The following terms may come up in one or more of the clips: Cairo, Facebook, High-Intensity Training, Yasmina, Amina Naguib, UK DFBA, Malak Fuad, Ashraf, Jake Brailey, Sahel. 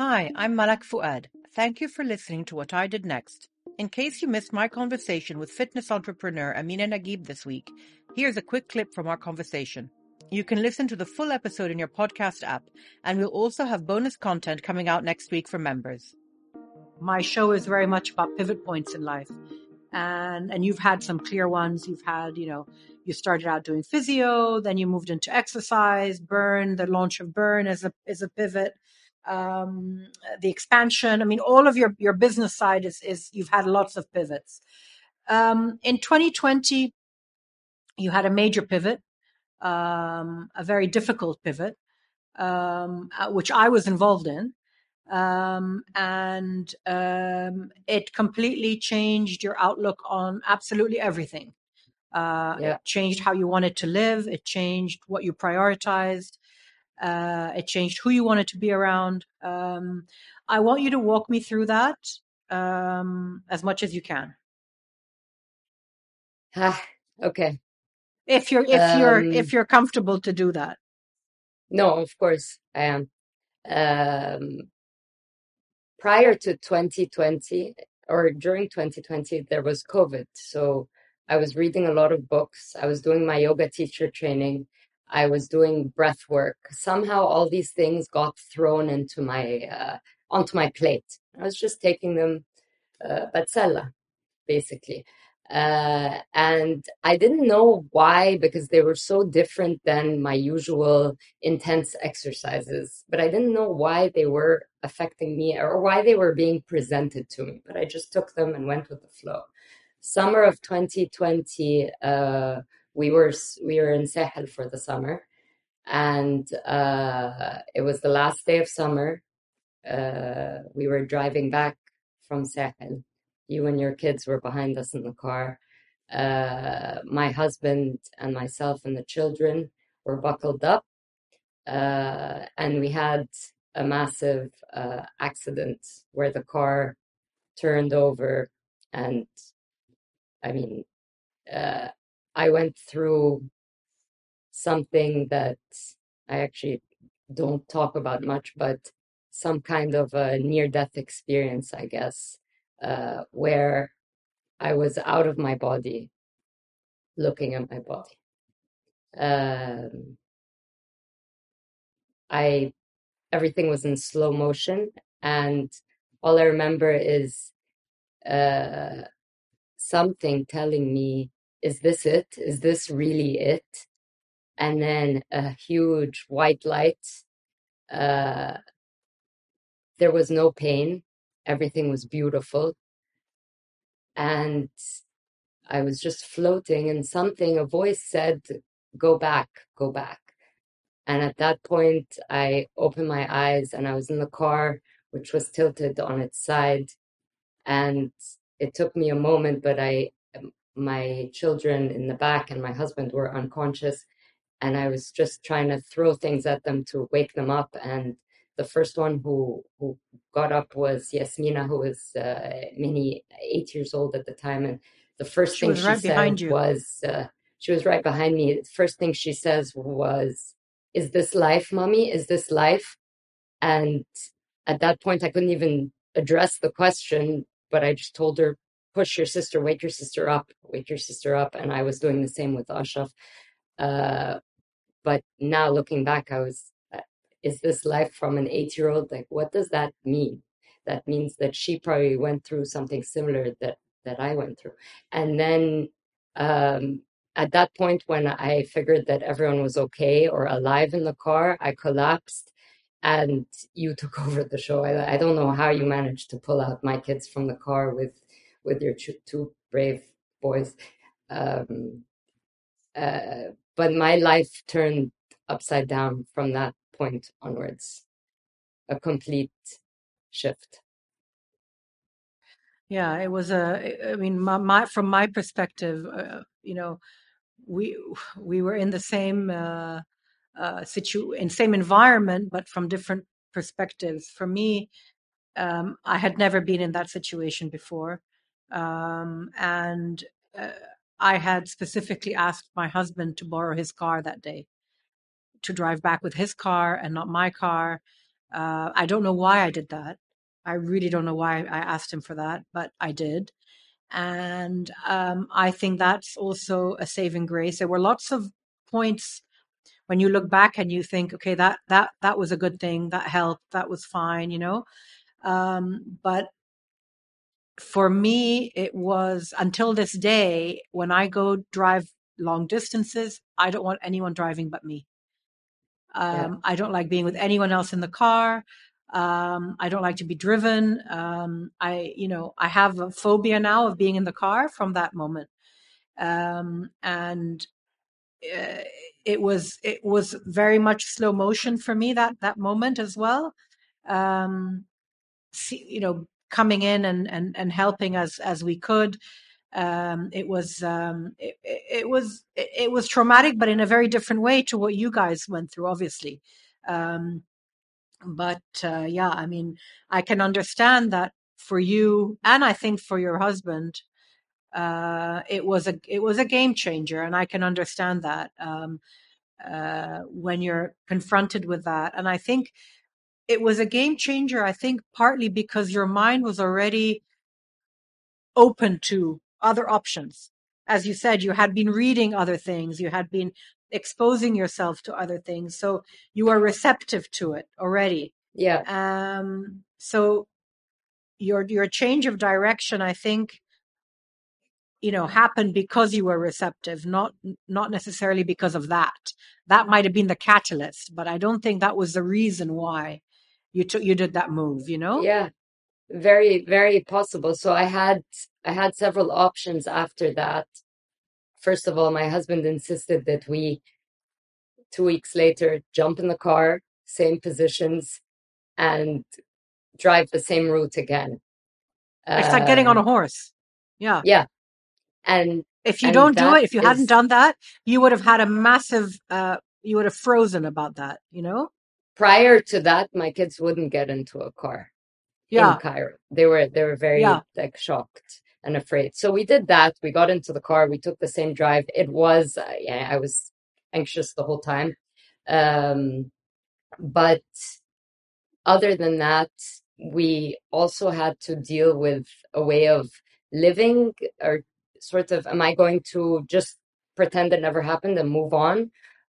Hi, I'm Malak Fuad. Thank you for listening to What I Did Next. In case you missed my conversation with fitness entrepreneur Amina Naguib this week, here's a quick clip from our conversation. You can listen to the full episode in your podcast app, and we'll also have bonus content coming out next week for members. My show is very much about pivot points in life, and you've had some clear ones. You've had, you started out doing physio, then you moved into exercise, burn, the launch of burn as a pivot. The expansion, all of your business side is you've had lots of pivots. In 2020, you had a major pivot, a very difficult pivot, which I was involved in. And it completely changed your outlook on absolutely everything. It changed how you wanted to live. It changed what you prioritized. It changed who you wanted to be around. I want you to walk me through that as much as you can. Okay. If you're comfortable to do that. No, of course I am. Prior to 2020 or during 2020, there was COVID. So I was reading a lot of books. I was doing my yoga teacher training. I was doing breath work. Somehow all these things got thrown into my onto my plate. I was just taking them batsella, basically. And I didn't know why, because they were so different than my usual intense exercises. But I didn't know why they were affecting me or why they were being presented to me. But I just took them and went with the flow. Summer of 2020... We were in Sahel for the summer, and it was the last day of summer. We were driving back from Sahel. You and your kids were behind us in the car. My husband and myself and the children were buckled up, and we had a massive accident where the car turned over, and I went through something that I actually don't talk about much, but some kind of a near-death experience, I guess, where I was out of my body, looking at my body. Everything was in slow motion, and all I remember is something telling me, is this it? Is this really it? And then a huge white light. There was no pain. Everything was beautiful. And I was just floating, and a voice said, go back, go back. And at that point, I opened my eyes, and I was in the car, which was tilted on its side. And it took me a moment, but my children in the back and my husband were unconscious, and I was just trying to throw things at them to wake them up. And the first one who got up was Yasmina, who was 8 years old at the time. And the first thing she said was, she was right behind me. The first thing she says was, is this life, mommy? Is this life? And at that point, I couldn't even address the question, but I just told her, push your sister, wake your sister up. And I was doing the same with Ashraf. But now looking back, I was, is this life from an 8-year-old? Like, what does that mean? That means that she probably went through something similar that I went through. And then at that point, when I figured that everyone was okay or alive in the car, I collapsed. And you took over the show. I don't know how you managed to pull out my kids from the car with your two brave boys. But my life turned upside down from that point onwards. A complete shift. Yeah, it was from my perspective, we were in the same same environment, but from different perspectives. For me, I had never been in that situation before. And I had specifically asked my husband to borrow his car that day to drive back with his car and not my car. I don't know why I did that. I really don't know why I asked him for that, but I did. And I think that's also a saving grace. There were lots of points when you look back and you think, okay, that was a good thing, that helped, that was fine, you know. But for me, it was until this day, when I go drive long distances, I don't want anyone driving but me. I don't like being with anyone else in the car. I don't like to be driven. I have a phobia now of being in the car from that moment. It was very much slow motion for me that moment as well. Coming in and helping as we could. It was traumatic, but in a very different way to what you guys went through, obviously. I mean, I can understand that for you, and I think for your husband, it was a game changer, and I can understand that when you're confronted with that. And I think it was a game changer. I think partly because your mind was already open to other options. As you said, you had been reading other things, you had been exposing yourself to other things, so you are receptive to it already. So your change of direction, I think, happened because you were receptive, not necessarily because of that might have been the catalyst, but I don't think that was the reason why you did that move, Very, very possible. So I had several options after that. First of all, my husband insisted that we, 2 weeks later, jump in the car, same positions, and drive the same route again. It's like getting on a horse. Yeah. Yeah. And if you don't do it, if you hadn't done that, you would have had a massive, you would have frozen about that, Prior to that, my kids wouldn't get into a car. Yeah. In Cairo. They were very shocked and afraid. So we did that. We got into the car. We took the same drive. It was, I was anxious the whole time. But other than that, we also had to deal with a way of living, or sort of, am I going to just pretend it never happened and move on?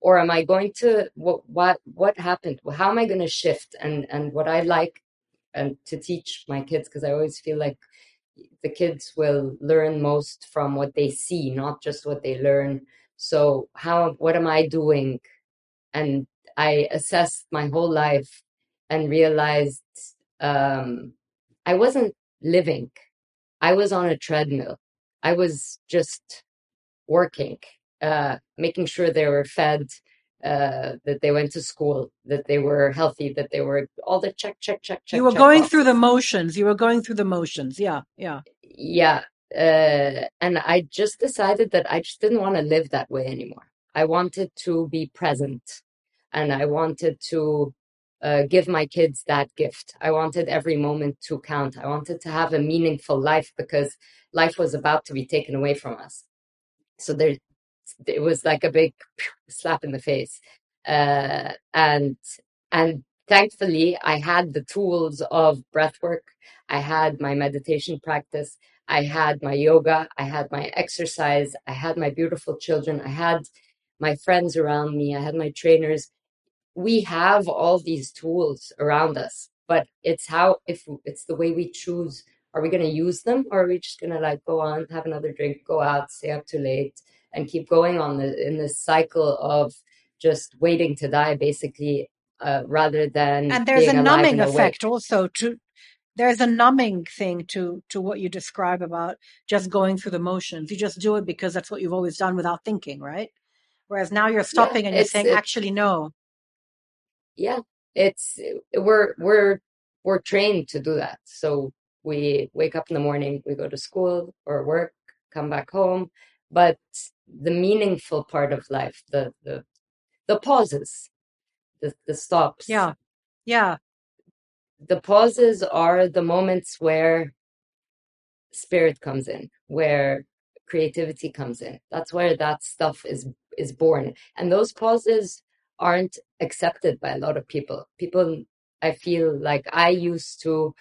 Or am I going to, what happened? How am I going to shift? And what I like, and to teach my kids, because I always feel like the kids will learn most from what they see, not just what they learn. So what am I doing? And I assessed my whole life and realized I wasn't living. I was on a treadmill. I was just working, making sure they were fed, that they went to school, that they were healthy, that they were all the check. You were going through the motions. Yeah. And I just decided that I just didn't want to live that way anymore. I wanted to be present, and I wanted to give my kids that gift. I wanted every moment to count. I wanted to have a meaningful life, because life was about to be taken away from us. So it was like a big slap in the face. And thankfully, I had the tools of breathwork. I had my meditation practice. I had my yoga. I had my exercise. I had my beautiful children. I had my friends around me. I had my trainers. We have all these tools around us, but it's the way we choose. Are we going to use them, or are we just going to go on, have another drink, go out, stay up too late, and keep going on in this cycle of just waiting to die, basically, rather than. And there's a numbing effect also. There's a numbing thing to what you describe about just going through the motions. You just do it because that's what you've always done without thinking, right? Whereas now you're stopping and you're saying, actually, no. Yeah, we're trained to do that. So we wake up in the morning, we go to school or work, come back home. But the meaningful part of life, the pauses, the stops. Yeah. The pauses are the moments where spirit comes in, where creativity comes in. That's where that stuff is born. And those pauses aren't accepted by a lot of people. People I feel like I used to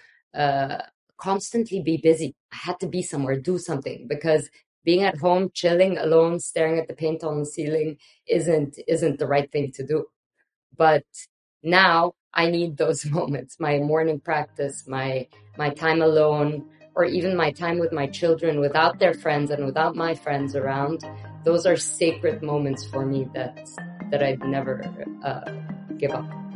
constantly be busy. I had to be somewhere, do something, because being at home, chilling alone, staring at the paint on the ceiling isn't the right thing to do. But now I need those moments, my morning practice, my time alone, or even my time with my children without their friends and without my friends around. Those are sacred moments for me that I'd never give up.